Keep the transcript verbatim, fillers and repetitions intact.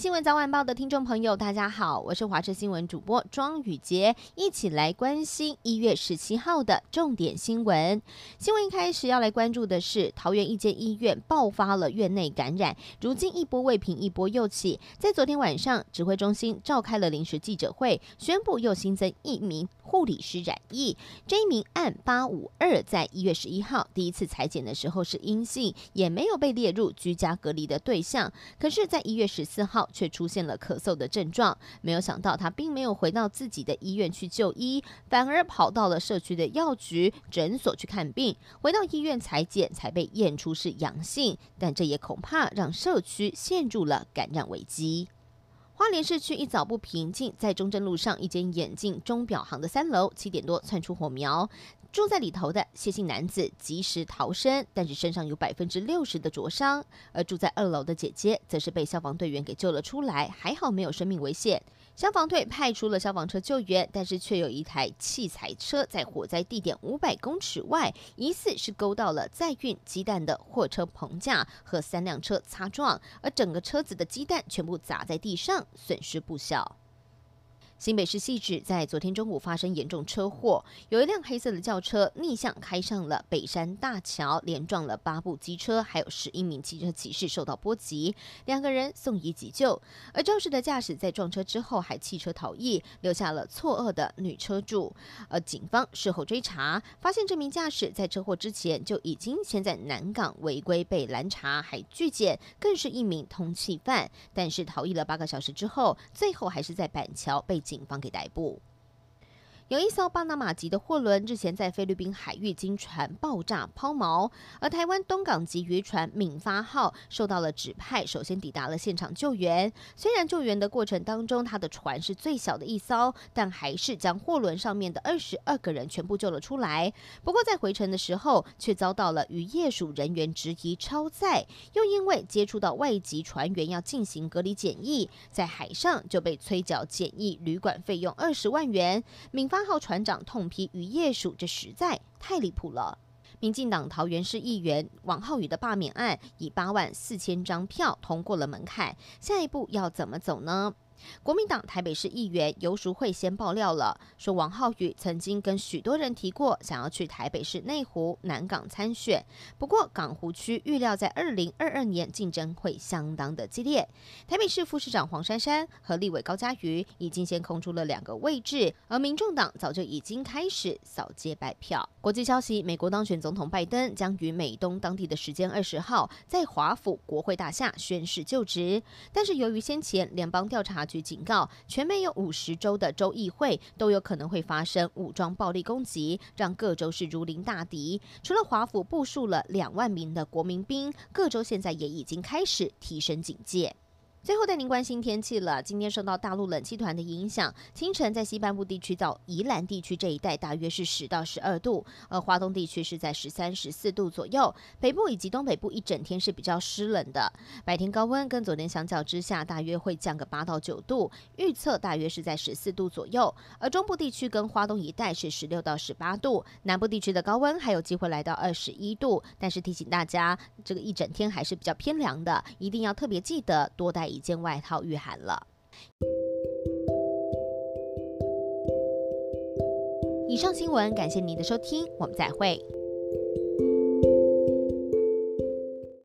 新闻早晚报的听众朋友，大家好，我是华视新闻主播庄语洁，一起来关心一月十七号的重点新闻。新闻一开始要来关注的是，桃园一间医院爆发了院内感染，如今一波未平一波又起。在昨天晚上，指挥中心召开了临时记者会，宣布又新增一名护理师染疫。这一名案八五二在一月十一号第一次采检的时候是阴性，也没有被列入居家隔离的对象，可是在一月十四号却出现了咳嗽的症状，没有想到他并没有回到自己的医院去就医，反而跑到了社区的药局诊所去看病，回到医院采检才被验出是阳性，但这也恐怕让社区陷入了感染危机。花莲市区一早不平静，在中正路上一间眼镜钟表行的三楼，七点多窜出火苗。住在里头的谢姓男子及时逃生，但是身上有 百分之六十 的灼伤，而住在二楼的姐姐则是被消防队员给救了出来，还好没有生命危险。消防队派出了消防车救援，但是却有一台器材车在火灾地点五百公尺外，疑似是勾到了载运鸡蛋的货车棚架，和三辆车擦撞，而整个车子的鸡蛋全部砸在地上，损失不小。新北市汐止在昨天中午发生严重车祸，有一辆黑色的轿车逆向开上了北山大桥，连撞了八部机车，还有十一名机车骑士受到波及，两个人送医急救。而肇事的驾驶在撞车之后还弃车逃逸，留下了错愕的女车主。而警方事后追查，发现这名驾驶在车祸之前就已经先在南港违规被拦查，还拒检，更是一名通缉犯。但是逃逸了八个小时之后，最后还是在板桥被警方给逮捕。有一艘巴拿马籍的货轮日前在菲律宾海域经船爆炸抛锚，而台湾东港籍渔船敏发号受到了指派，首先抵达了现场救援。虽然救援的过程当中，它的船是最小的一艘，但还是将货轮上面的二十二个人全部救了出来。不过在回程的时候，却遭到了渔业署人员质疑超载，又因为接触到外籍船员要进行隔离检疫，在海上就被催缴检疫旅馆费用二十万元。敏发号船长痛批渔业署，这实在太离谱了。民进党桃园市议员王浩宇的罢免案以八万四千张票通过了门槛，下一步要怎么走呢？国民党台北市议员游淑慧先爆料了，说王浩宇曾经跟许多人提过想要去台北市内湖、南港参选，不过港湖区预料在二零二二年竞争会相当的激烈。台北市副市长黄珊珊和立委高嘉瑜已经先空出了两个位置，而民众党早就已经开始扫街拜票。国际消息，美国当选总统拜登将于美东当地的时间二十号在华府国会大厦宣誓就职，但是由于先前联邦调查局警告，全美有五十州的州议会都有可能会发生武装暴力攻击，让各州是如临大敌。除了华府部署了两万名的国民兵，各州现在也已经开始提升警戒。最后带您关心天气了。今天受到大陆冷气团的影响，清晨在西半部地区到宜兰地区这一带大约是十到十二度，而华东地区是在十三、十四度左右。北部以及东北部一整天是比较湿冷的，白天高温跟昨天相较之下大约会降个八到九度，预测大约是在十四度左右。而中部地区跟花东一带是十六到十八度，南部地区的高温还有机会来到二十一度，但是提醒大家，这个一整天还是比较偏凉的，一定要特别记得多带一件外套御寒了。以上新闻，感谢您的收听，我们再会。